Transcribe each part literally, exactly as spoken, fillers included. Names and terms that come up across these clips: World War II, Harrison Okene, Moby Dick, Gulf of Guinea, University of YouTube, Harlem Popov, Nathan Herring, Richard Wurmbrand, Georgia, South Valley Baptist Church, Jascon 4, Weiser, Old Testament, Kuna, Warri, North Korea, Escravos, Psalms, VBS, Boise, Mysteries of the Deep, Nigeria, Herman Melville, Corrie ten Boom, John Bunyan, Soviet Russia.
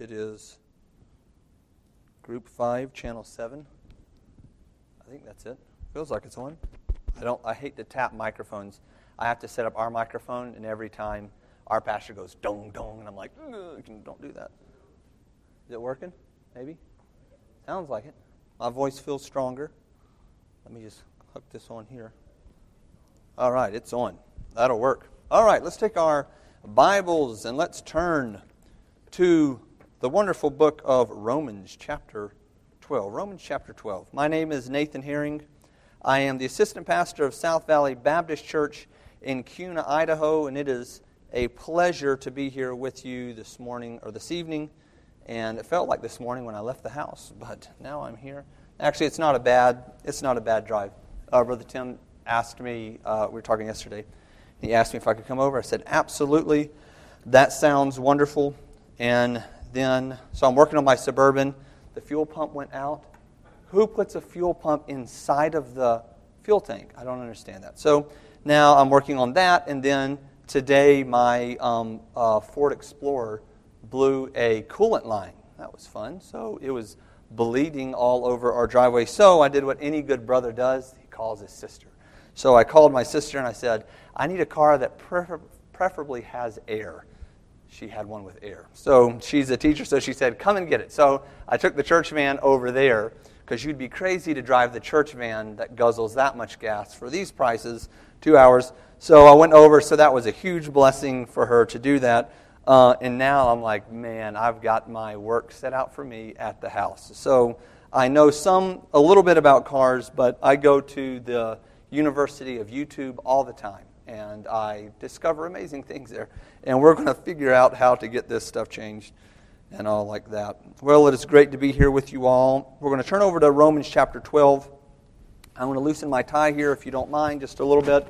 It is Group five, Channel seven. I think that's it. Feels like it's on. I don't. I hate to tap microphones. I have to set up our microphone, and every time our pastor goes, dong, dong, and I'm like, don't do that. Is it working? Maybe? Sounds like it. My voice feels stronger. Let me just hook this on here. All right, it's on. That'll work. All right, let's take our Bibles and let's turn to the wonderful book of Romans chapter twelve. Romans chapter twelve. My name is Nathan Herring. I am the assistant pastor of South Valley Baptist Church in Kuna, Idaho, and it is a pleasure to be here with you this morning or this evening. And it felt like this morning when I left the house, but now I'm here. Actually, it's not a bad it's not a bad drive. Uh, Brother Tim asked me. Uh, we were talking yesterday. He asked me if I could come over. I said absolutely. That sounds wonderful. And then so I'm working on my Suburban. The fuel pump went out. Who puts a fuel pump inside of the fuel tank? I don't understand that. So now I'm working on that, and then today my um, uh, Ford Explorer blew a coolant line. That was fun. So it was bleeding all over our driveway. So I did what any good brother does. He calls his sister. So I called my sister and I said, I need a car that prefer- preferably has air. She had one with air. So she's a teacher, so she said, come and get it. So I took the church van over there, because you'd be crazy to drive the church van that guzzles that much gas for these prices, two hours. So I went over, so that was a huge blessing for her to do that. Uh, and now I'm like, man, I've got my work set out for me at the house. So I know some, a little bit about cars, but I go to the University of YouTube all the time. And I discover amazing things there. And we're going to figure out how to get this stuff changed and all like that. Well, it is great to be here with you all. We're going to turn over to Romans chapter twelve. I'm going to loosen my tie here, if you don't mind, just a little bit.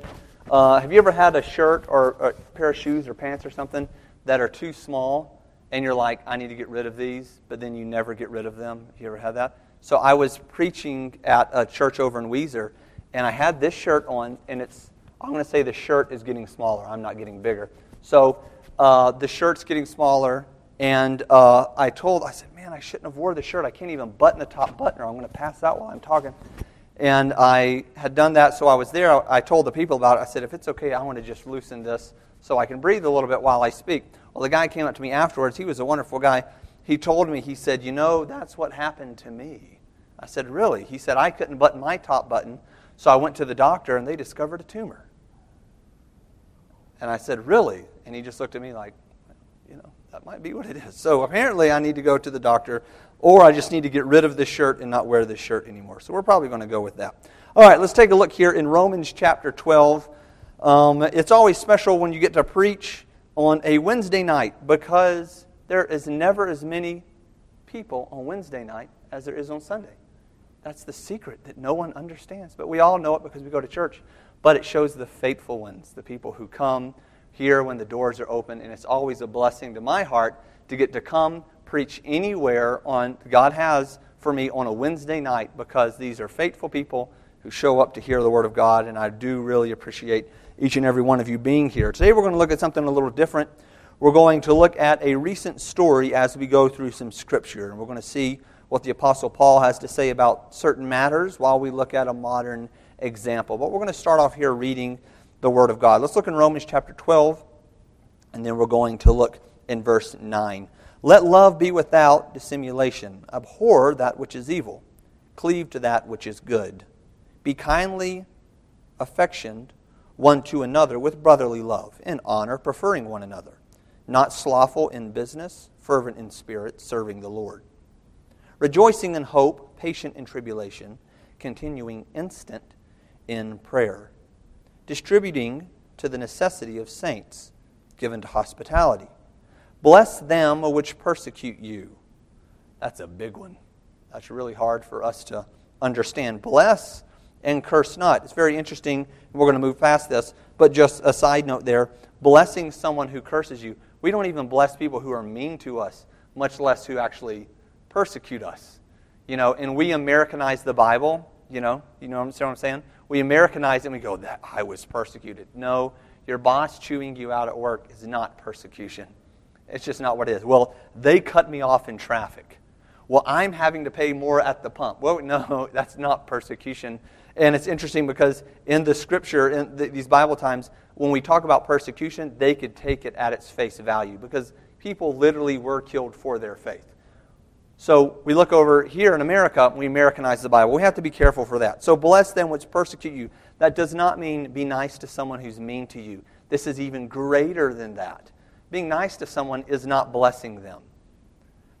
Uh, have you ever had a shirt or a pair of shoes or pants or something that are too small? And you're like, I need to get rid of these, but then you never get rid of them. Have you ever had that? So I was preaching at a church over in Weiser, and I had this shirt on, and it's I'm going to say the shirt is getting smaller. I'm not getting bigger. So uh, the shirt's getting smaller, and uh, I told, I said, man, I shouldn't have wore the shirt. I can't even button the top button, or I'm going to pass out while I'm talking. And I had done that, so I was there. I, I told the people about it. I said, if it's okay, I want to just loosen this so I can breathe a little bit while I speak. Well, the guy came up to me afterwards. He was a wonderful guy. He told me, he said, you know, that's what happened to me. I said, really? He said, I couldn't button my top button, so I went to the doctor, and they discovered a tumor. And I said, really? And he just looked at me like, you know, that might be what it is. So apparently I need to go to the doctor, or I just need to get rid of this shirt and not wear this shirt anymore. So we're probably going to go with that. All right, let's take a look here in Romans chapter twelve. Um, it's always special when you get to preach on a Wednesday night, because there is never as many people on Wednesday night as there is on Sunday. That's the secret that no one understands, but we all know it because we go to church. But it shows the faithful ones, the people who come here when the doors are open. And it's always a blessing to my heart to get to come preach anywhere on God has for me on a Wednesday night, because these are faithful people who show up to hear the Word of God. And I do really appreciate each and every one of you being here. Today we're going to look at something a little different. We're going to look at a recent story as we go through some Scripture. And we're going to see what the Apostle Paul has to say about certain matters while we look at a modern example. But we're going to start off here reading the Word of God. Let's look in Romans chapter twelve, and then we're going to look in verse nine. Let love be without dissimulation. Abhor that which is evil. Cleave to that which is good. Be kindly affectioned one to another with brotherly love, in honor preferring one another. Not slothful in business, fervent in spirit, serving the Lord. Rejoicing in hope, patient in tribulation, continuing instant in prayer, distributing to the necessity of saints, given to hospitality. Bless them which persecute you. That's a big one. That's really hard for us to understand. Bless and curse not. It's very interesting. We're going to move past this, but just a side note there. Blessing someone who curses you. We don't even bless people who are mean to us, much less who actually persecute us. You know, and we Americanize the Bible. You know, you know what I'm saying? We Americanize it and we go, that I was persecuted. No, your boss chewing you out at work is not persecution. It's just not what it is. Well, they cut me off in traffic. Well, I'm having to pay more at the pump. Well, no, that's not persecution. And it's interesting because in the scripture, in the, these Bible times, when we talk about persecution, they could take it at its face value because people literally were killed for their faith. So we look over here in America, we Americanize the Bible. We have to be careful for that. So bless them which persecute you. That does not mean be nice to someone who's mean to you. This is even greater than that. Being nice to someone is not blessing them.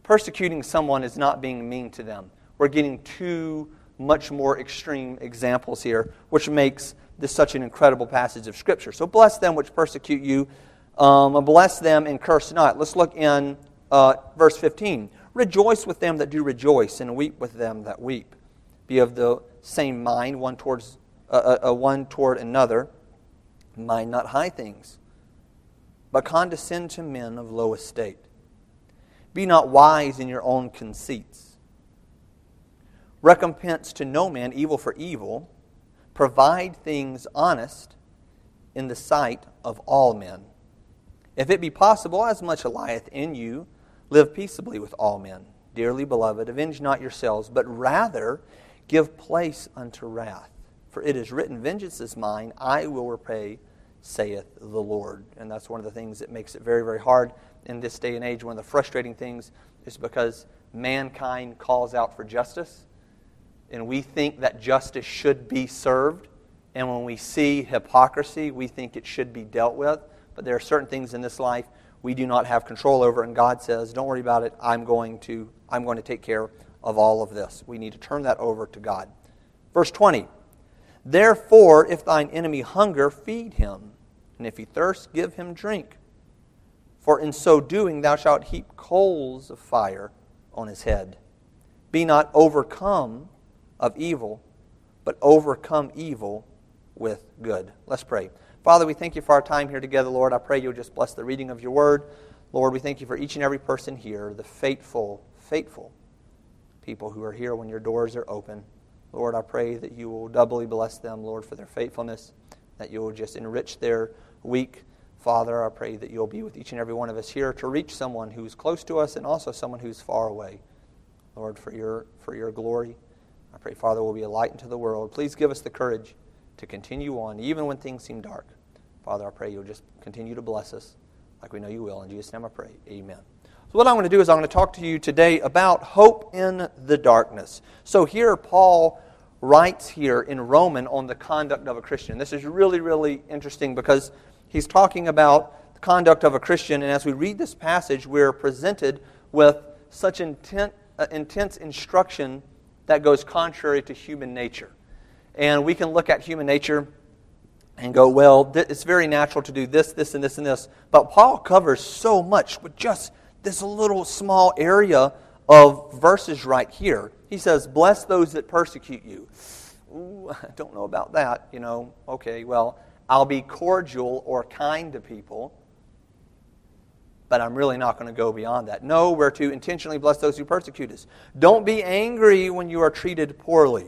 Persecuting someone is not being mean to them. We're getting two much more extreme examples here, which makes this such an incredible passage of Scripture. So bless them which persecute you, um, bless them and curse not. Let's look in uh, verse fifteen. Rejoice with them that do rejoice, and weep with them that weep. Be of the same mind, one towards uh, uh, one toward another. Mind not high things, but condescend to men of low estate. Be not wise in your own conceits. Recompense to no man evil for evil. Provide things honest in the sight of all men. If it be possible, as much lieth in you, live peaceably with all men. Dearly beloved, avenge not yourselves, but rather give place unto wrath. For it is written, vengeance is mine, I will repay, saith the Lord. And that's one of the things that makes it very, very hard in this day and age. One of the frustrating things is because mankind calls out for justice, and we think that justice should be served. And when we see hypocrisy, we think it should be dealt with. But there are certain things in this life we do not have control over, and God says, don't worry about it, I'm going to, I'm going to take care of all of this. We need to turn that over to God. Verse twenty, therefore, if thine enemy hunger, feed him, and if he thirst, give him drink. For in so doing thou shalt heap coals of fire on his head. Be not overcome of evil, but overcome evil with good. Let's pray. Father, we thank you for our time here together, Lord. I pray you'll just bless the reading of your word. Lord, we thank you for each and every person here, the faithful, faithful people who are here when your doors are open. Lord, I pray that you will doubly bless them, Lord, for their faithfulness, that you will just enrich their week. Father, I pray that you'll be with each and every one of us here to reach someone who's close to us and also someone who's far away. Lord, for your, for your glory, I pray, Father, we'll be a light into the world. Please give us the courage to continue on, even when things seem dark. Father, I pray you'll just continue to bless us like we know you will. In Jesus' name I pray, amen. So what I'm going to do is I'm going to talk to you today about hope in the darkness. So here Paul writes here in Romans on the conduct of a Christian. This is really, really interesting because he's talking about the conduct of a Christian, and as we read this passage, we're presented with such intent, uh, intense instruction that goes contrary to human nature. And we can look at human nature and go, well, th- it's very natural to do this, this, and this, and this. But Paul covers so much with just this little small area of verses right here. He says, bless those that persecute you. Ooh, I don't know about that. You know, okay, well, I'll be cordial or kind to people, but I'm really not going to go beyond that. No, we're to intentionally bless those who persecute us. Don't be angry when you are treated poorly.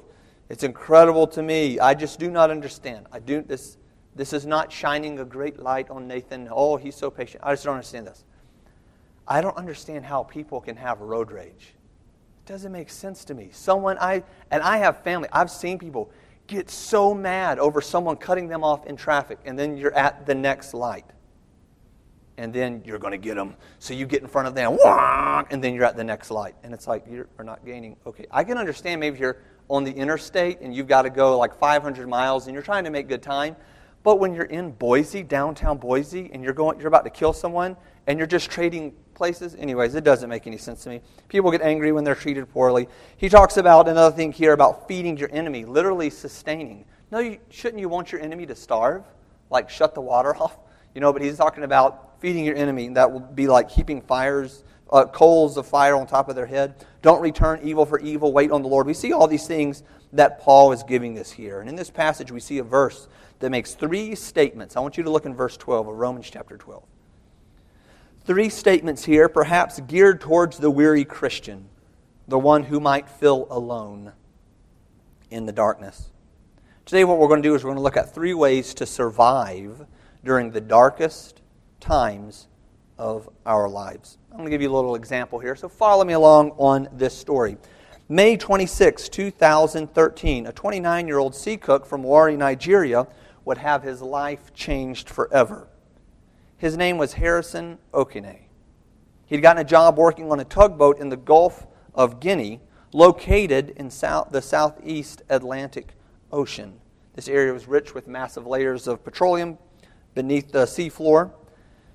It's incredible to me. I just do not understand. I do this. This is not shining a great light on Nathan. Oh, he's so patient. I just don't understand this. I don't understand how people can have road rage. It doesn't make sense to me. Someone I and I have family. I've seen people get so mad over someone cutting them off in traffic, and then you're at the next light, and then you're going to get them. So you get in front of them, and then you're at the next light, and it's like you're not gaining. Okay, I can understand maybe you're on the interstate and you've got to go like five hundred miles, and you're trying to make good time, but when you're in Boise, downtown Boise, and you're going, you're about to kill someone, and you're just trading places. Anyways, it doesn't make any sense to me. People get angry when they're treated poorly. He talks about another thing here about feeding your enemy, literally sustaining. No, you, shouldn't you want your enemy to starve? Like shut the water off? You know, but he's talking about feeding your enemy. That will be like heaping fires, uh, coals of fire on top of their head. Don't return evil for evil. Wait on the Lord. We see all these things that Paul is giving us here. And in this passage, we see a verse that makes three statements. I want you to look in verse twelve of Romans chapter twelve. Three statements here, perhaps geared towards the weary Christian, the one who might feel alone in the darkness. Today what we're going to do is we're going to look at three ways to survive during the darkest times of our lives. I'm going to give you a little example here, so follow me along on this story. May twenty-sixth, two thousand thirteen, a twenty-nine-year-old sea cook from Warri, Nigeria, would have his life changed forever. His name was Harrison Okene. He'd gotten a job working on a tugboat in the Gulf of Guinea, located in south, the southeast Atlantic Ocean. This area was rich with massive layers of petroleum beneath the seafloor,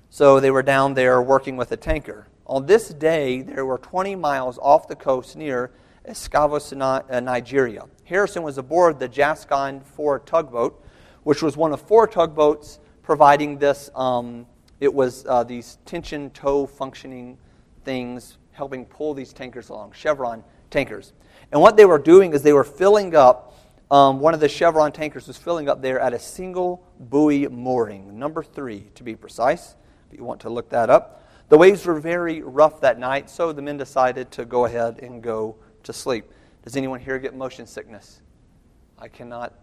so they were down there working with a tanker. On this day, they were twenty miles off the coast near Escravos, Nigeria. Harrison was aboard the Jascon four tugboat, which was one of four tugboats providing this. Um, it was uh, these tension tow functioning things helping pull these tankers along, Chevron tankers. And what they were doing is they were filling up. Um, one of the Chevron tankers was filling up there at a single buoy mooring, number three to be precise, if you want to look that up. The waves were very rough that night, so the men decided to go ahead and go to sleep. Does anyone here get motion sickness? I cannot.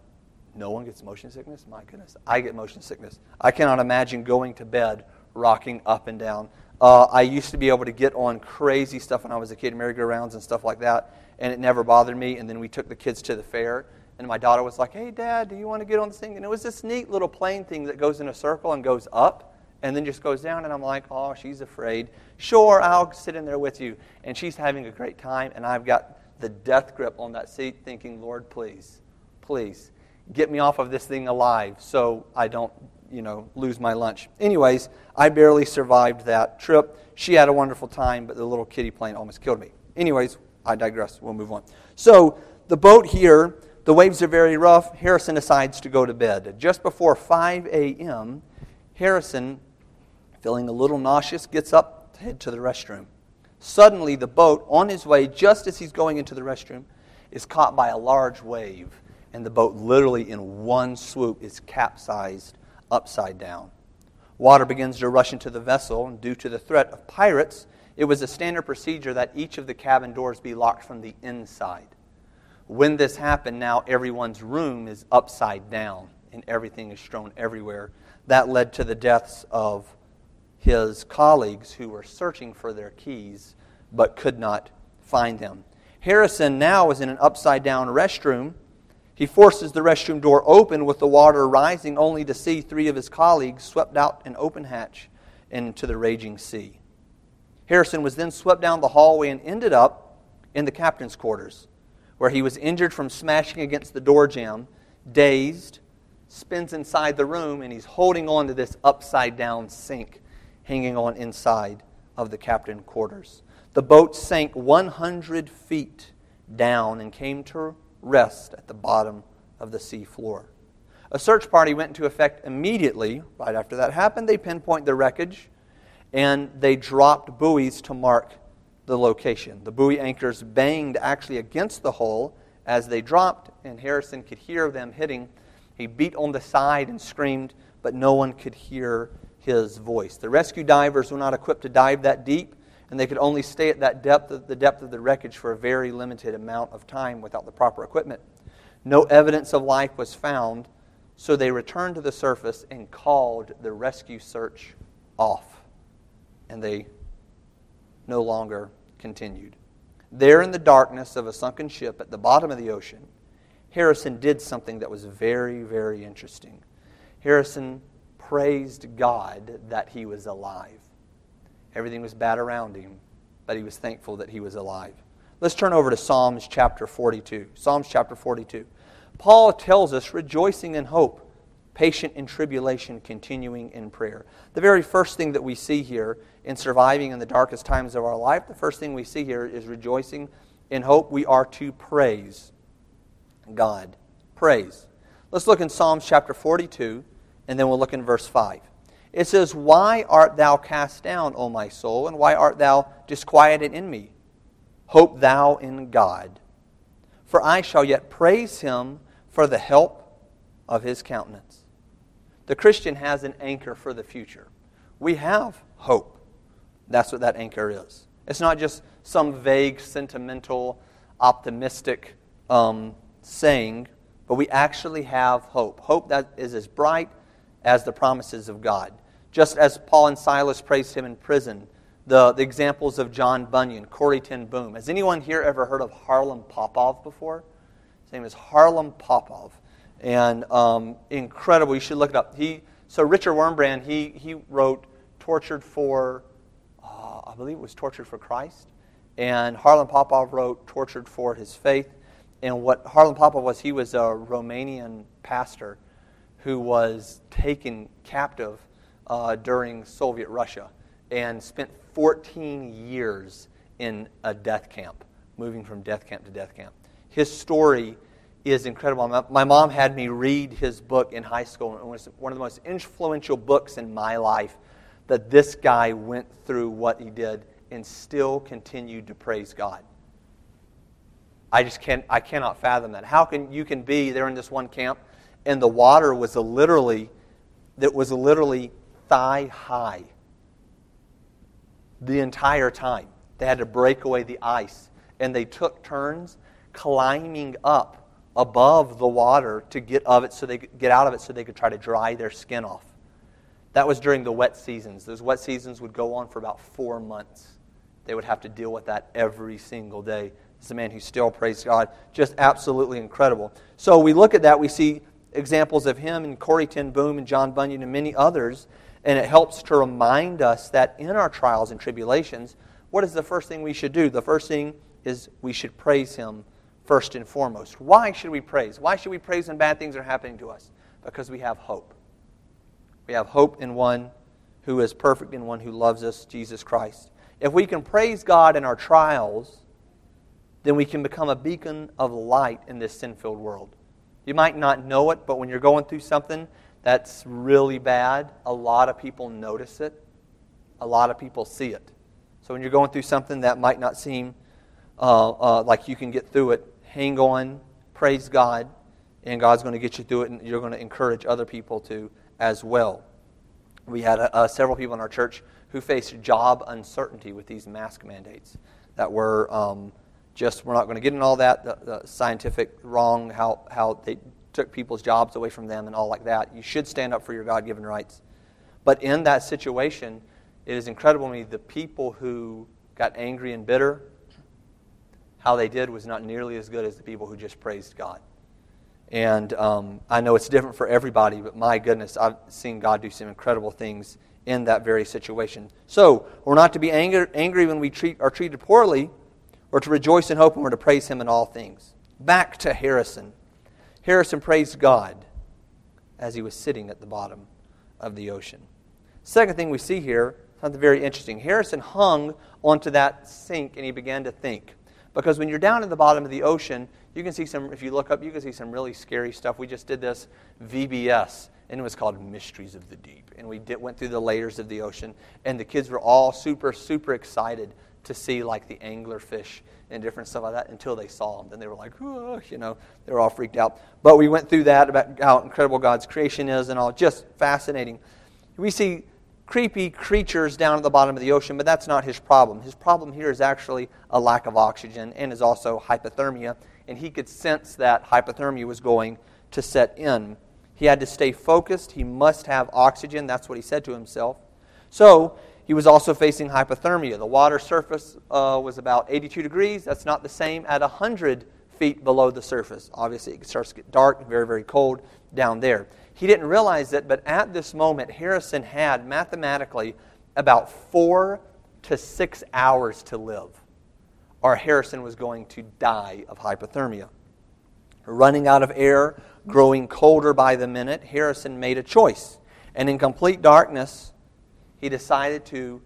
No one gets motion sickness? My goodness, I get motion sickness. I cannot imagine going to bed rocking up and down. Uh, I used to be able to get on crazy stuff when I was a kid, merry-go-rounds and stuff like that, and it never bothered me. And then we took the kids to the fair, and my daughter was like, "Hey, Dad, do you want to get on this thing?" And it was this neat little plane thing that goes in a circle and goes up and then just goes down. And I'm like, oh, she's afraid. Sure, I'll sit in there with you. And she's having a great time, and I've got the death grip on that seat thinking, Lord, please, please get me off of this thing alive so I don't, you know, lose my lunch. Anyways, I barely survived that trip. She had a wonderful time, but the little kiddie plane almost killed me. Anyways, I digress. We'll move on. So the boat here, the waves are very rough. Harrison decides to go to bed. Just before five a.m., Harrison, feeling a little nauseous, gets up to head to the restroom. Suddenly, the boat, on his way, just as he's going into the restroom, is caught by a large wave, and the boat literally in one swoop is capsized upside down. Water begins to rush into the vessel, and due to the threat of pirates, it was a standard procedure that each of the cabin doors be locked from the inside. When this happened, now everyone's room is upside down and everything is strewn everywhere. That led to the deaths of his colleagues who were searching for their keys but could not find them. Harrison now is in an upside-down restroom. He forces the restroom door open with the water rising only to see three of his colleagues swept out an open hatch into the raging sea. Harrison was then swept down the hallway and ended up in the captain's quarters, where he was injured from smashing against the door jamb, dazed, spins inside the room, and he's holding on to this upside-down sink, hanging on inside of the captain's quarters. The boat sank one hundred feet down and came to rest at the bottom of the sea floor. A search party went into effect immediately. Right after that happened, they pinpoint the wreckage, and they dropped buoys to mark the location. The buoy anchors banged actually against the hull as they dropped, and Harrison could hear them hitting. He beat on the side and screamed, but no one could hear his voice. The rescue divers were not equipped to dive that deep, and they could only stay at that depth, of the depth of the wreckage, for a very limited amount of time without the proper equipment. No evidence of life was found, so they returned to the surface and called the rescue search off, and they no longer continued. There in the darkness of a sunken ship at the bottom of the ocean, Harrison did something that was very, very interesting. Harrison praised God that he was alive. Everything was bad around him, but he was thankful that he was alive. Let's turn over to Psalms chapter forty-two. Psalms chapter forty-two. Paul tells us, rejoicing in hope, patient in tribulation, continuing in prayer. The very first thing that we see here in surviving in the darkest times of our life, the first thing we see here is rejoicing in hope. We are to praise God. Praise. Let's look in Psalms chapter forty-two, and then we'll look in verse five. It says, "Why art thou cast down, O my soul, and why art thou disquieted in me? Hope thou in God, for I shall yet praise him for the help of his countenance." The Christian has an anchor for the future. We have hope. That's what that anchor is. It's not just some vague, sentimental, optimistic um, saying, but we actually have hope. Hope that is as bright as the promises of God. just as Paul and Silas praised him in prison. The, the examples of John Bunyan, Corrie ten Boom. Has anyone here ever heard of Harlem Popov before? His name is Harlem Popov. And um, incredible. You should look it up. He So Richard Wurmbrand, he, he wrote Tortured for, uh, I believe it was Tortured for Christ. And Harlem Popov wrote Tortured for His Faith. And what Harlem Popov was, he was a Romanian pastor who was taken captive uh, during Soviet Russia and spent fourteen years in a death camp, moving from death camp to death camp. His story is incredible. My, my mom had me read his book in high school. It was one of the most influential books in my life, that this guy went through what he did and still continued to praise God. I just can't, I cannot fathom that. How can you can be there in this one camp, and the water was a literally, that was literally thigh high the entire time. They had to break away the ice, and they took turns climbing up above the water to get of it, so they could get out of it, so they could try to dry their skin off. That was during the wet seasons. Those wet seasons would go on for about four months. They would have to deal with that every single day. This is a man who still praised God. Just absolutely incredible. So we look at that. We see examples of him and Corrie ten Boom and John Bunyan and many others. And it helps to remind us that in our trials and tribulations, what is the first thing we should do? The first thing is we should praise Him first and foremost. Why should we praise? Why should we praise when bad things are happening to us? Because we have hope. We have hope in one who is perfect and one who loves us, Jesus Christ. If we can praise God in our trials, then we can become a beacon of light in this sin-filled world. You might not know it, but when you're going through something that's really bad, a lot of people notice it. A lot of people see it. So when you're going through something that might not seem uh, uh, like you can get through it, hang on, praise God, and God's going to get you through it, and you're going to encourage other people to as well. We had uh, several people in our church who faced job uncertainty with these mask mandates that were... Um, Just, we're not going to get into all that, the, the scientific wrong, how, how they took people's jobs away from them and all like that. You should stand up for your God-given rights. But in that situation, it is incredible to me, the people who got angry and bitter, how they did was not nearly as good as the people who just praised God. And um, I know it's different for everybody, but my goodness, I've seen God do some incredible things in that very situation. So, we're not to be angry, angry when we treat, are treated poorly, or to rejoice in hope, and we're to praise Him in all things. Back to Harrison. Harrison praised God as he was sitting at the bottom of the ocean. Second thing we see here, something very interesting. Harrison hung onto that sink and he began to think. Because when you're down at the bottom of the ocean, you can see some, if you look up, you can see some really scary stuff. We just did this V B S, and it was called Mysteries of the Deep. And we did, went through the layers of the ocean, and the kids were all super, super excited to see like the anglerfish and different stuff like that until they saw them. Then they were like, oh, you know, they were all freaked out. But we went through that about how incredible God's creation is and all. Just fascinating. We see creepy creatures down at the bottom of the ocean, but that's not his problem. His problem here is actually a lack of oxygen and is also hypothermia. And he could sense that hypothermia was going to set in. He had to stay focused. He must have oxygen. That's what he said to himself. So, he was also facing hypothermia. The water surface uh, was about eighty-two degrees. That's not the same at one hundred feet below the surface. Obviously, it starts to get dark, very, very cold down there. He didn't realize it, but at this moment, Harrison had mathematically about four to six hours to live, or Harrison was going to die of hypothermia. Running out of air, growing colder by the minute, Harrison made a choice. And in complete darkness, he decided to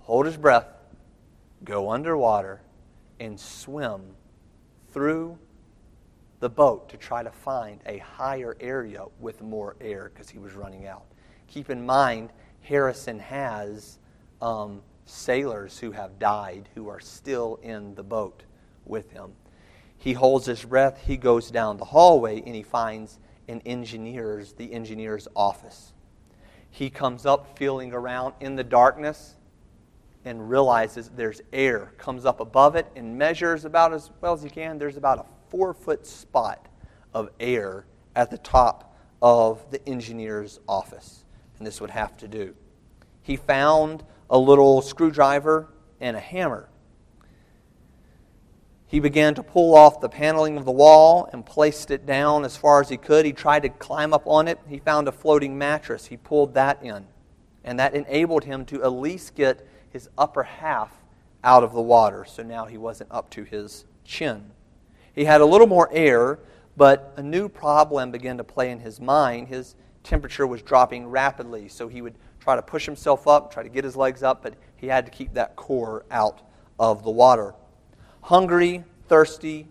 hold his breath, go underwater, and swim through the boat to try to find a higher area with more air because he was running out. Keep in mind, Harrison has um, sailors who have died who are still in the boat with him. He holds his breath, he goes down the hallway, and he finds an engineer's, the engineer's office. He comes up feeling around in the darkness and realizes there's air. Comes up above it and measures about as well as he can. There's about a four-foot spot of air at the top of the engineer's office. and this would have to do. He found a little screwdriver and a hammer. He began to pull off the paneling of the wall and placed it down as far as he could. He tried to climb up on it. He found a floating mattress. He pulled that in, and that enabled him to at least get his upper half out of the water. So now he wasn't up to his chin. He had a little more air, but a new problem began to play in his mind. His temperature was dropping rapidly, so he would try to push himself up, try to get his legs up, but he had to keep that core out of the water. Hungry, thirsty,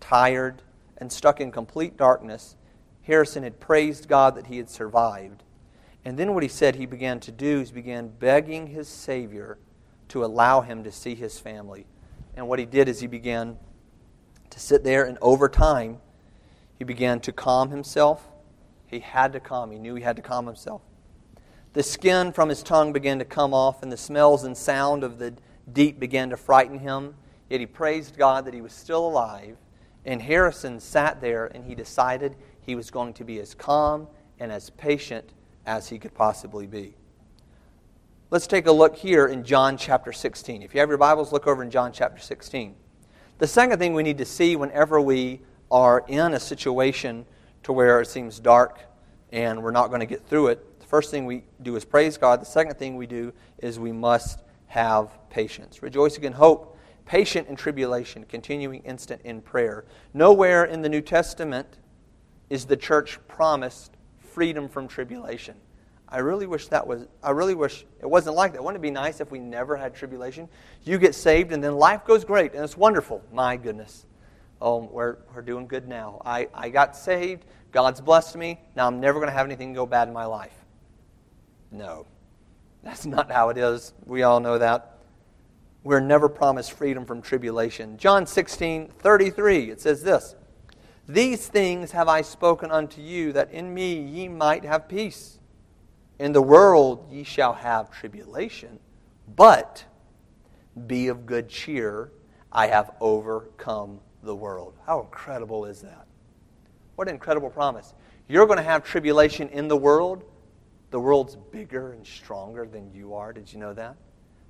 tired, and stuck in complete darkness, Harrison had praised God that he had survived. And then what he said he began to do is began begging his Savior to allow him to see his family. And what he did is he began to sit there, and over time, he began to calm himself. He had to calm. He knew he had to calm himself. The skin from his tongue began to come off, and the smells and sound of the deep began to frighten him. Yet he praised God that he was still alive. And Harrison sat there, and he decided he was going to be as calm and as patient as he could possibly be. Let's take a look here in John chapter sixteen. If you have your Bibles, look over in John chapter sixteen. The second thing we need to see whenever we are in a situation to where it seems dark and we're not going to get through it, the first thing we do is praise God. The second thing we do is we must have patience. Rejoicing in hope, patient in tribulation, continuing instant in prayer. Nowhere in the New Testament is the church promised freedom from tribulation. I really wish that was, I really wish it wasn't like that. Wouldn't it be nice if we never had tribulation? You get saved and then life goes great and it's wonderful. My goodness. Oh, we're, we're doing good now. I, I got saved. God's blessed me. Now I'm never going to have anything go bad in my life. No, that's not how it is. We all know that. We're never promised freedom from tribulation. John sixteen thirty-three, it says this, "These things have I spoken unto you, that in me ye might have peace. In the world ye shall have tribulation, but be of good cheer, I have overcome the world." How incredible is that? What an incredible promise. You're going to have tribulation in the world. The world's bigger and stronger than you are. Did you know that?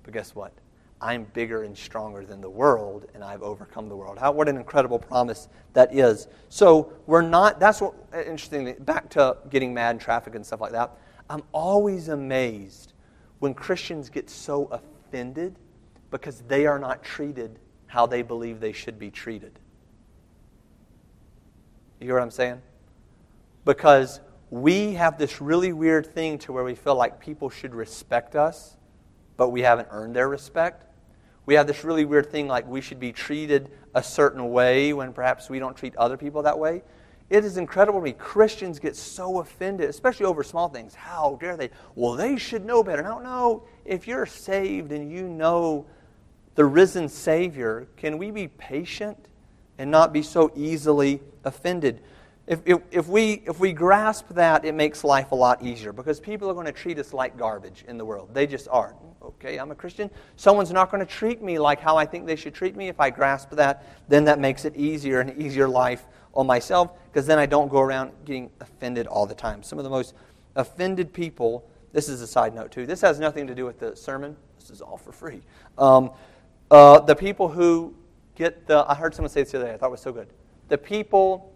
But guess what? I'm bigger and stronger than the world, and I've overcome the world. How, what an incredible promise that is. So we're not, that's what, interestingly, back to getting mad in traffic and stuff like that. I'm always amazed when Christians get so offended because they are not treated how they believe they should be treated. You hear what I'm saying? Because we have this really weird thing to where we feel like people should respect us, but we haven't earned their respect. We have this really weird thing like we should be treated a certain way when perhaps we don't treat other people that way. It is incredible to me. Christians get so offended, especially over small things. How dare they? Well, they should know better. No, no. If you're saved and you know the risen Savior, can we be patient and not be so easily offended? If, if, if we if we grasp that, it makes life a lot easier because people are going to treat us like garbage in the world. They just are. Okay, I'm a Christian. Someone's not going to treat me like how I think they should treat me. If I grasp that, then that makes it easier, an easier life on myself, because then I don't go around getting offended all the time. Some of the most offended people, this is a side note too, this has nothing to do with the sermon, this is all for free. Um, uh, the people who get the, I heard someone say this the other day, I thought it was so good. The people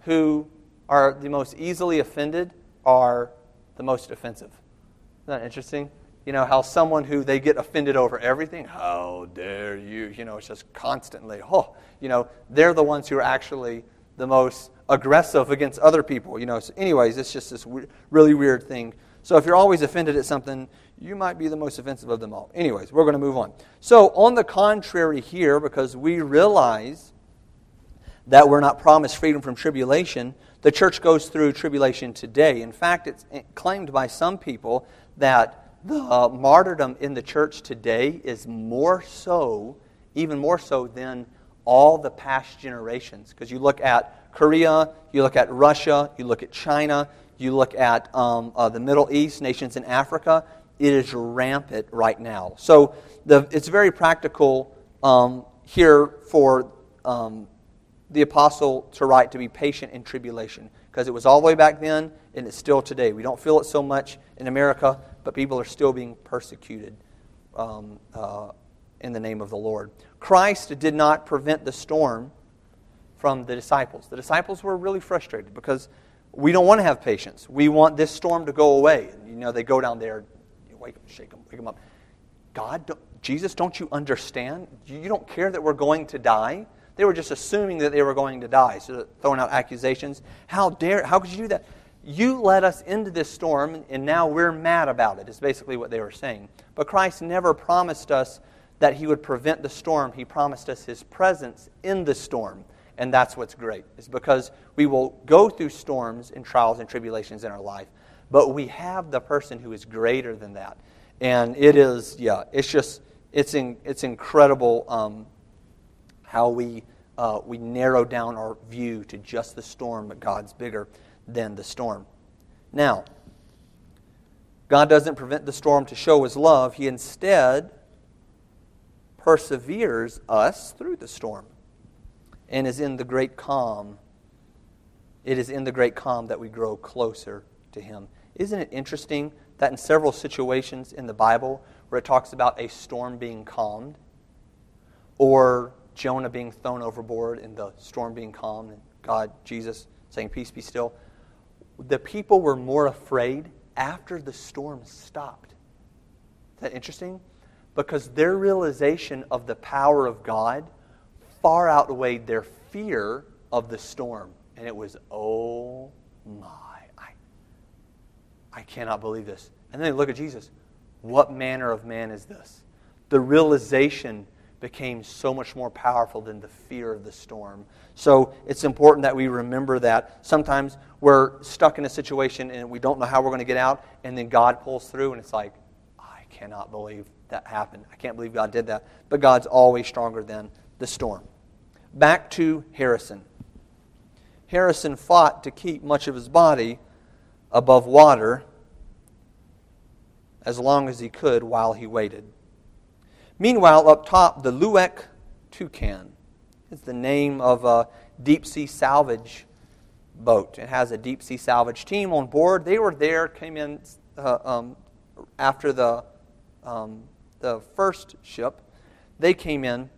who are the most easily offended are the most offensive. Isn't that interesting? You know, how someone who they get offended over everything, how dare you, you know, it's just constantly, oh, you know, they're the ones who are actually the most aggressive against other people, you know. So anyways, it's just this weird, really weird thing. So if you're always offended at something, you might be the most offensive of them all. Anyways, we're going to move on. So on the contrary here, because we realize that we're not promised freedom from tribulation, the church goes through tribulation today. In fact, it's claimed by some people that the uh, martyrdom in the church today is more so, even more so than all the past generations. Because you look at Korea, you look at Russia, you look at China, you look at um, uh, the Middle East, nations in Africa, it is rampant right now. So the, it's very practical um, here for um, the apostle to write to be patient in tribulation. Because it was all the way back then, and it's still today. We don't feel it so much in America, but people are still being persecuted um, uh, in the name of the Lord. Christ did not prevent the storm from the disciples. The disciples were really frustrated because we don't want to have patience. We want this storm to go away. You know, they go down there, you wake them, shake them, wake them up. God, don't, Jesus, don't you understand? You don't care that we're going to die? They were just assuming that they were going to die, so throwing out accusations. How dare, how could you do that? You led us into this storm, and now we're mad about it, is basically what they were saying. But Christ never promised us that He would prevent the storm. He promised us His presence in the storm, and that's what's great. It's because we will go through storms and trials and tribulations in our life, but we have the person who is greater than that. And it is, yeah, it's just, it's in, it's incredible um, how we uh, we narrow down our view to just the storm, but God's bigger than the storm. Now, God doesn't prevent the storm to show His love. He instead perseveres us through the storm and is in the great calm. It is in the great calm that we grow closer to Him. Isn't it interesting that in several situations in the Bible where it talks about a storm being calmed, or Jonah being thrown overboard and the storm being calmed, and God, Jesus saying, peace be still, the people were more afraid after the storm stopped. Isn't that interesting? Because their realization of the power of God far outweighed their fear of the storm. And it was, oh my. I cannot believe this. And then they look at Jesus. What manner of man is this? The realization became so much more powerful than the fear of the storm. So it's important that we remember that. Sometimes we're stuck in a situation and we don't know how we're going to get out, and then God pulls through and it's like, I cannot believe that happened. I can't believe God did that. But God's always stronger than the storm. Back to Harrison. Harrison fought to keep much of his body above water as long as he could while he waited. Meanwhile, up top, the Lueck Toucan is the name of a deep-sea salvage boat. It has a deep-sea salvage team on board. They were there, came in uh, um, after the, um, the first ship. They came in,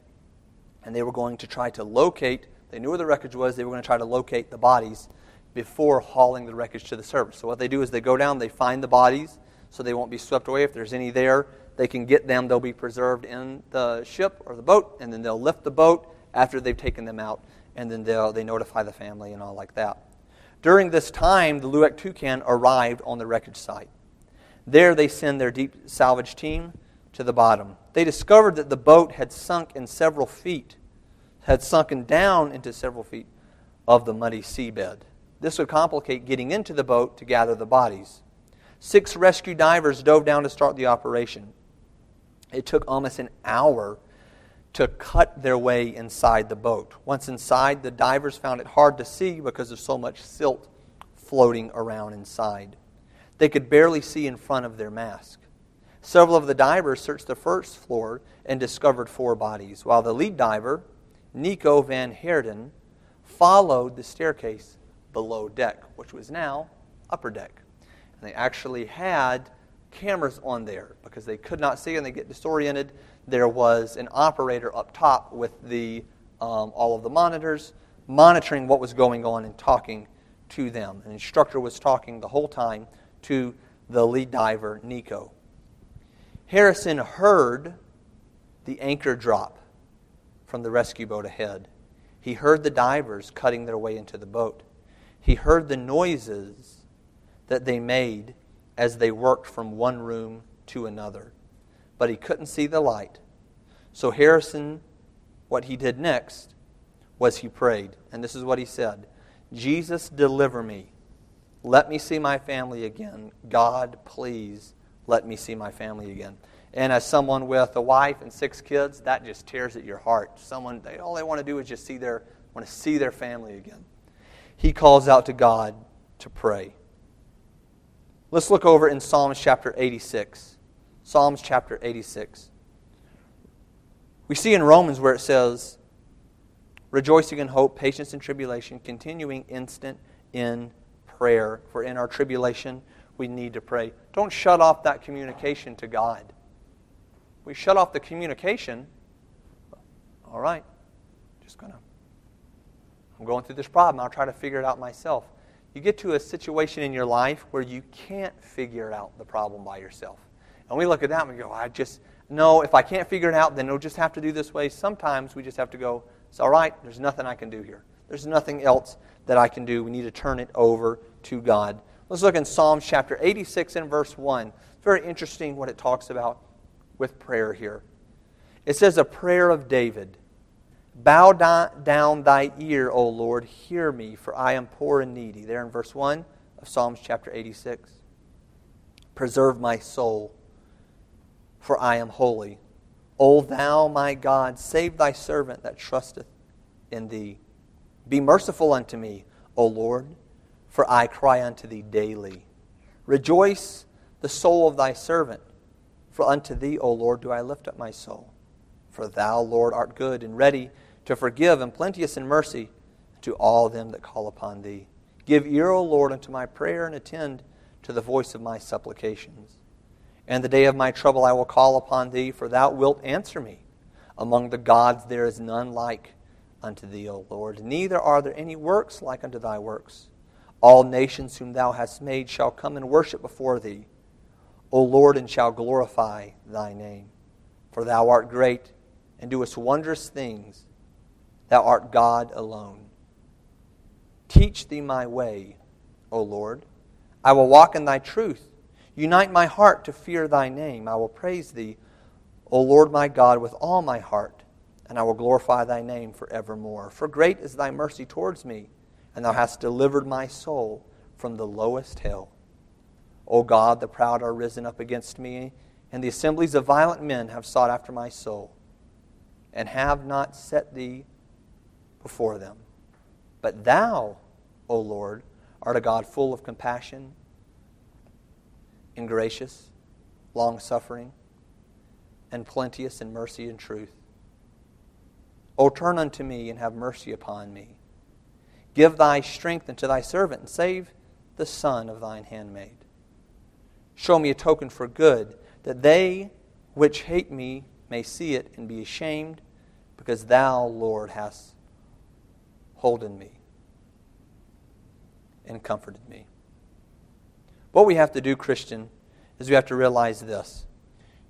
and they were going to try to locate. They knew where the wreckage was. They were going to try to locate the bodies before hauling the wreckage to the surface. So what they do is they go down, they find the bodies so they won't be swept away. If there's any there, they can get them. They'll be preserved in the ship or the boat, and then they'll lift the boat after they've taken them out, and then they'll they notify the family and all like that. During this time, the Lueck Toucan arrived on the wreckage site. There they send their deep salvage team to the bottom. They discovered that the boat had sunk in several feet, had sunken down into several feet of the muddy seabed. This would complicate getting into the boat to gather the bodies. Six rescue divers dove down to start the operation. It took almost an hour to cut their way inside the boat. Once inside, the divers found it hard to see because of so much silt floating around inside. They could barely see in front of their mask. Several of the divers searched the first floor and discovered four bodies, while the lead diver, Nico Van Heerden, followed the staircase below deck, which was now upper deck. And they actually had cameras on there because they could not see and they get disoriented. There was an operator up top with the um, all of the monitors monitoring what was going on and talking to them. An instructor was talking the whole time to the lead diver, Nico. Harrison heard the anchor drop from the rescue boat ahead. He heard the divers cutting their way into the boat. He heard the noises that they made as they worked from one room to another. But he couldn't see the light. So Harrison, what he did next was he prayed. And this is what he said. Jesus, deliver me. Let me see my family again. God, please let me see my family again. And as someone with a wife and six kids, that just tears at your heart. Someone, they, all they want to do is just see their, want to see their family again. He calls out to God to pray. Let's look over in Psalms chapter eighty-six. Psalms chapter eighty-six. We see in Romans where it says, rejoicing in hope, patience in tribulation, continuing instant in prayer. If we're in our tribulation, we need to pray. Don't shut off that communication to God. We shut off the communication. All right, just gonna. I'm going through this problem. I'll try to figure it out myself. You get to a situation in your life where you can't figure out the problem by yourself. And we look at that and we go, I just, no, if I can't figure it out, then it'll just have to do this way. Sometimes we just have to go, it's all right, there's nothing I can do here. There's nothing else that I can do. We need to turn it over to God. Let's look in Psalms chapter eighty-six and verse one. It's very interesting what it talks about with prayer here. It says, a prayer of David. Bow down thy ear, O Lord, hear me, for I am poor and needy. There in verse one of Psalms chapter eighty-six. Preserve my soul, for I am holy. O thou my God, save thy servant that trusteth in thee. Be merciful unto me, O Lord, for I cry unto thee daily. Rejoice the soul of thy servant, for unto thee, O Lord, do I lift up my soul. For thou, Lord, art good and ready to forgive and plenteous in mercy to all them that call upon thee. Give ear, O Lord, unto my prayer, and attend to the voice of my supplications. And the day of my trouble I will call upon thee, for thou wilt answer me. Among the gods there is none like unto thee, O Lord, neither are there any works like unto thy works. All nations whom thou hast made shall come and worship before thee, O Lord, and shall glorify thy name. For thou art great, and doest wondrous things. Thou art God alone. Teach thee my way, O Lord. I will walk in thy truth. Unite my heart to fear thy name. I will praise thee, O Lord my God, with all my heart, and I will glorify thy name forevermore. For great is thy mercy towards me, and thou hast delivered my soul from the lowest hell. O God, the proud are risen up against me, and the assemblies of violent men have sought after my soul, and have not set thee before them. But thou, O Lord, art a God full of compassion and gracious, long-suffering, and plenteous in mercy and truth. O turn unto me and have mercy upon me. Give thy strength unto thy servant, and save the son of thine handmaid. Show me a token for good, that they which hate me may see it and be ashamed, because thou, Lord, hast holden me and comforted me. What we have to do, Christian, is we have to realize this.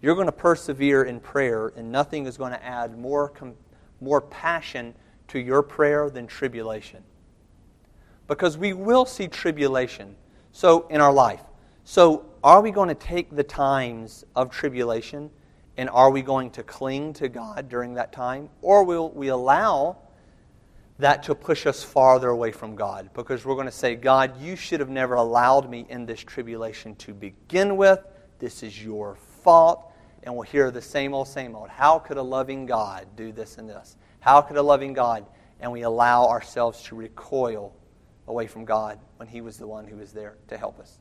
You're going to persevere in prayer, and nothing is going to add more, com- more passion to your prayer than tribulation. Because we will see tribulation so in our life. So are we going to take the times of tribulation, and are we going to cling to God during that time? Or will we allow that to push us farther away from God? Because we're going to say, God, you should have never allowed me in this tribulation to begin with. This is your fault. And we'll hear the same old, same old. How could a loving God do this and this? How could a loving God? And we allow ourselves to recoil away from God when He was the one who was there to help us.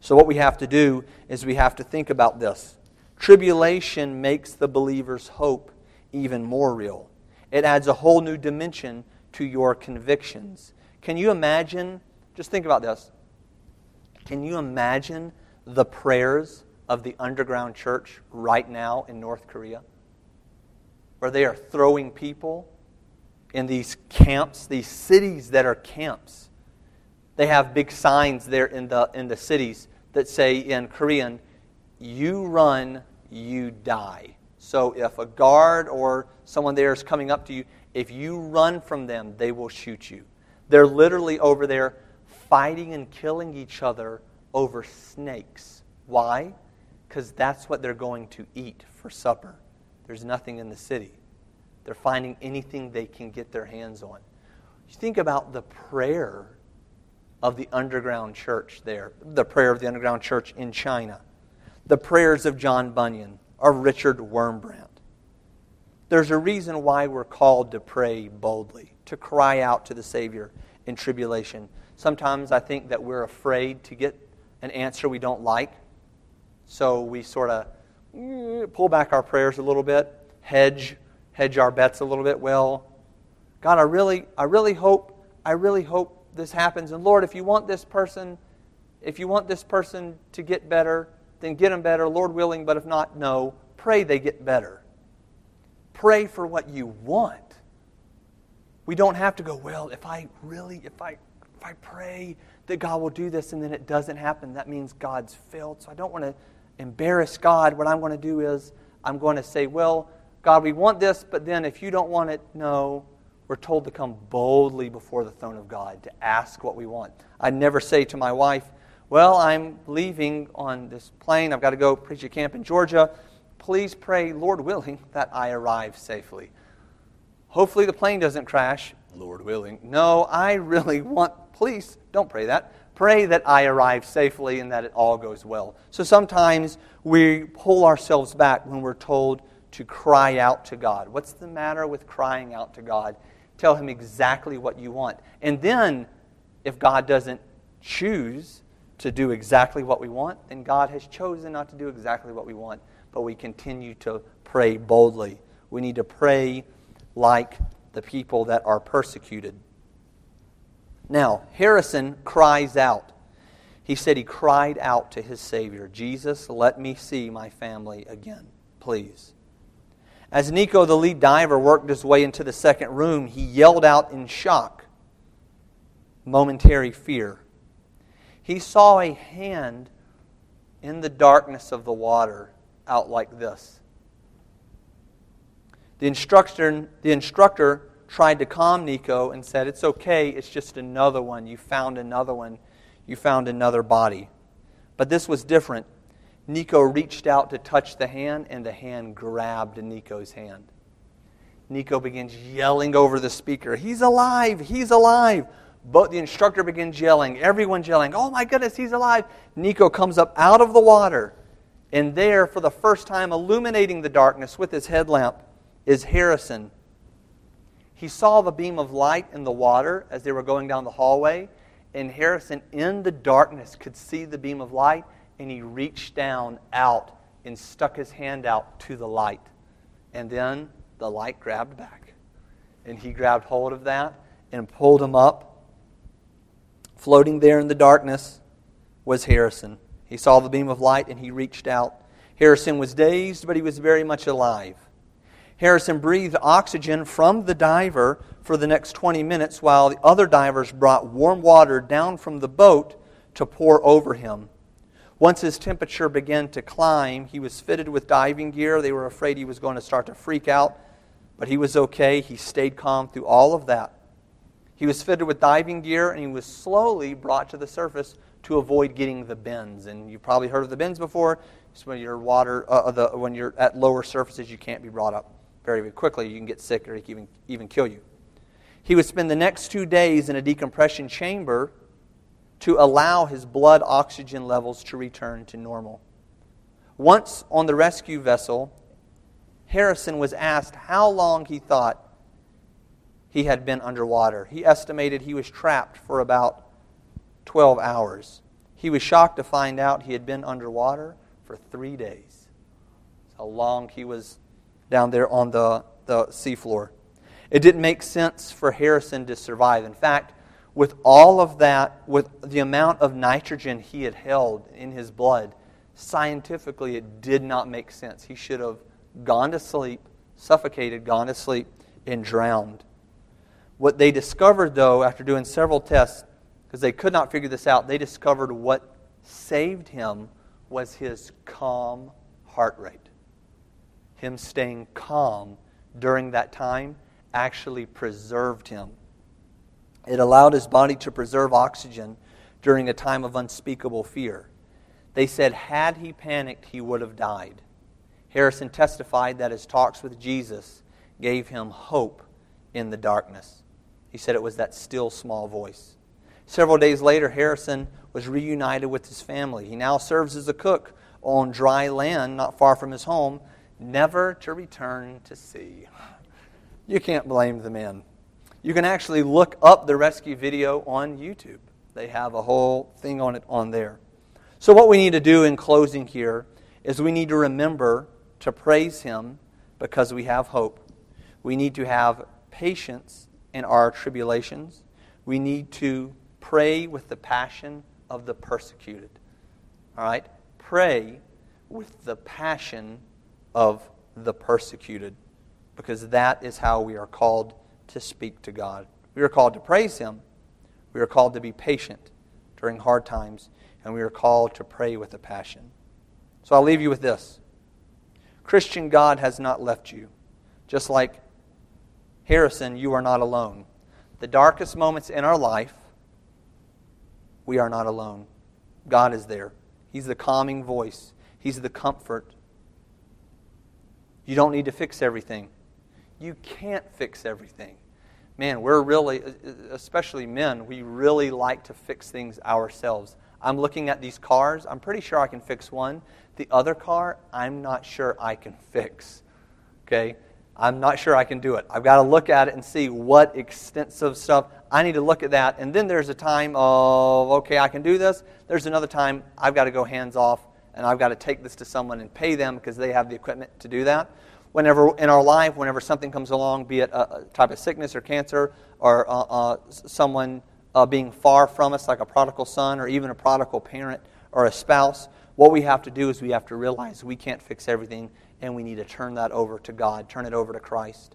So what we have to do is we have to think about this. Tribulation makes the believer's hope even more real. It adds a whole new dimension to your convictions. Can you imagine, just think about this, can you imagine the prayers of the underground church right now in North Korea? Where they are throwing people in these camps, these cities that are camps. They have big signs there in the, in the cities that say in Korean, you run, you die. So if a guard or someone there is coming up to you, if you run from them, they will shoot you. They're literally over there fighting and killing each other over snakes. Why? Because that's what they're going to eat for supper. There's nothing in the city. They're finding anything they can get their hands on. You think about the prayer of the underground church there, the prayer of the underground church in China, the prayers of John Bunyan or Richard Wurmbrand. There's a reason why we're called to pray boldly, to cry out to the Savior in tribulation. Sometimes I think that we're afraid to get an answer we don't like, so we sort of pull back our prayers a little bit, hedge hedge our bets a little bit. Well, God, I really, I really hope, I really hope this happens. And Lord, if you want this person, if you want this person to get better, then get them better, Lord willing. But if not, no. Pray they get better. Pray for what you want. We don't have to go, well, if I really, if I, if I pray that God will do this and then it doesn't happen, that means God's failed. So I don't want to embarrass God. What I'm going to do is I'm going to say, well, God, we want this, but then if you don't want it, no. We're told to come boldly before the throne of God to ask what we want. I never say to my wife, well, I'm leaving on this plane. I've got to go preach a camp in Georgia. Please pray, Lord willing, that I arrive safely. Hopefully the plane doesn't crash, Lord willing. No, I really want, please don't pray that. Pray that I arrive safely and that it all goes well. So sometimes we pull ourselves back when we're told to cry out to God. What's the matter with crying out to God? Tell Him exactly what you want. And then, if God doesn't choose to do exactly what we want, then God has chosen not to do exactly what we want, but we continue to pray boldly. We need to pray like the people that are persecuted. Now, Harrison cries out. He said he cried out to his Savior, Jesus, let me see my family again, please. As Nico, the lead diver, worked his way into the second room, he yelled out in shock, momentary fear. He saw a hand in the darkness of the water out like this. The instructor, the instructor tried to calm Nico and said, it's okay, it's just another one. You found another one. You found another body. But this was different. Nico reached out to touch the hand, and the hand grabbed Nico's hand. Nico begins yelling over the speaker, he's alive, he's alive. But the instructor begins yelling, everyone's yelling, oh my goodness, he's alive. Nico comes up out of the water, and there, for the first time, illuminating the darkness with his headlamp, is Harrison. He saw the beam of light in the water as they were going down the hallway, and Harrison, in the darkness, could see the beam of light. And he reached down out and stuck his hand out to the light. And then the light grabbed back. And he grabbed hold of that and pulled him up. Floating there in the darkness was Harrison. He saw the beam of light and he reached out. Harrison was dazed, but he was very much alive. Harrison breathed oxygen from the diver for the next twenty minutes while the other divers brought warm water down from the boat to pour over him. Once his temperature began to climb, he was fitted with diving gear. They were afraid he was going to start to freak out, but he was okay. He stayed calm through all of that. He was fitted with diving gear, and he was slowly brought to the surface to avoid getting the bends. And you've probably heard of the bends before. It's when you're water, uh, the, when you're at lower surfaces, you can't be brought up very, very quickly. You can get sick or it can even, even kill you. He would spend the next two days in a decompression chamber to allow his blood oxygen levels to return to normal. Once on the rescue vessel, Harrison was asked how long he thought he had been underwater. He estimated he was trapped for about twelve hours. He was shocked to find out he had been underwater for three days. That's how long he was down there on the, the seafloor. It didn't make sense for Harrison to survive. In fact, with all of that, with the amount of nitrogen he had held in his blood, scientifically it did not make sense. He should have gone to sleep, suffocated, gone to sleep, and drowned. What they discovered, though, after doing several tests, because they could not figure this out, they discovered what saved him was his calm heart rate. Him staying calm during that time actually preserved him. It allowed his body to preserve oxygen during a time of unspeakable fear. They said, had he panicked, he would have died. Harrison testified that his talks with Jesus gave him hope in the darkness. He said it was that still small voice. Several days later, Harrison was reunited with his family. He now serves as a cook on dry land not far from his home, never to return to sea. You can't blame the man. You can actually look up the rescue video on YouTube. They have a whole thing on it on there. So what we need to do in closing here is we need to remember to praise Him because we have hope. We need to have patience in our tribulations. We need to Pray with the passion of the persecuted. All right? Pray with the passion of the persecuted, because that is how we are called to speak to God. We are called to praise Him. We are called to be patient during hard times, and we are called to pray with a passion. So I'll leave you with this. Christian, God has not left you. Just like Harrison, you are not alone. The darkest moments in our life, we are not alone. God is there. He's the calming voice. He's the comfort. You don't need to fix everything. You can't fix everything. Man, we're really, especially men, we really like to fix things ourselves. I'm looking at these cars. I'm pretty sure I can fix one. The other car, I'm not sure I can fix. Okay? I'm not sure I can do it. I've got to look at it and see what extensive stuff. I need to look at that. And then there's a time of, okay, I can do this. There's another time I've got to go hands off, and I've got to take this to someone and pay them because they have the equipment to do that. Whenever in our life, whenever something comes along, be it a type of sickness or cancer or uh, uh, someone uh, being far from us like a prodigal son or even a prodigal parent or a spouse, what we have to do is we have to realize we can't fix everything, and we need to turn that over to God, turn it over to Christ.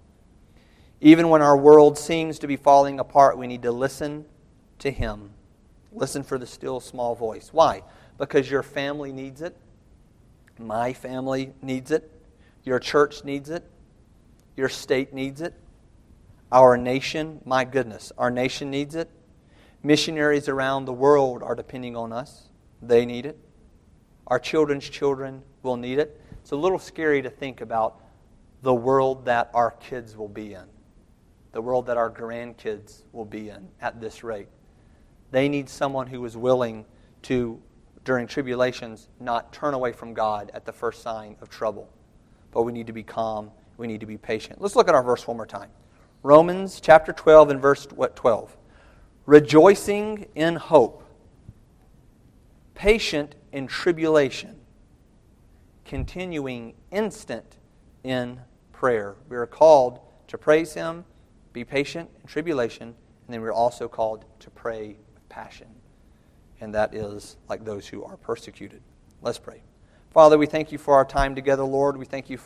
Even when our world seems to be falling apart, we need to listen to Him. Listen for the still small voice. Why? Because your family needs it. My family needs it. Your church needs it. Your state needs it. Our nation, my goodness, our nation needs it. Missionaries around the world are depending on us. They need it. Our children's children will need it. It's a little scary to think about the world that our kids will be in, the world that our grandkids will be in at this rate. They need someone who is willing to, during tribulations, not turn away from God at the first sign of trouble. But we need to be calm. We need to be patient. Let's look at our verse one more time. Romans chapter twelve and verse what twelve. Rejoicing in hope, patient in tribulation, continuing instant in prayer. We are called to praise Him, be patient in tribulation, and then we are also called to pray with passion. And that is like those who are persecuted. Let's pray. Father, we thank You for our time together, Lord. We thank You for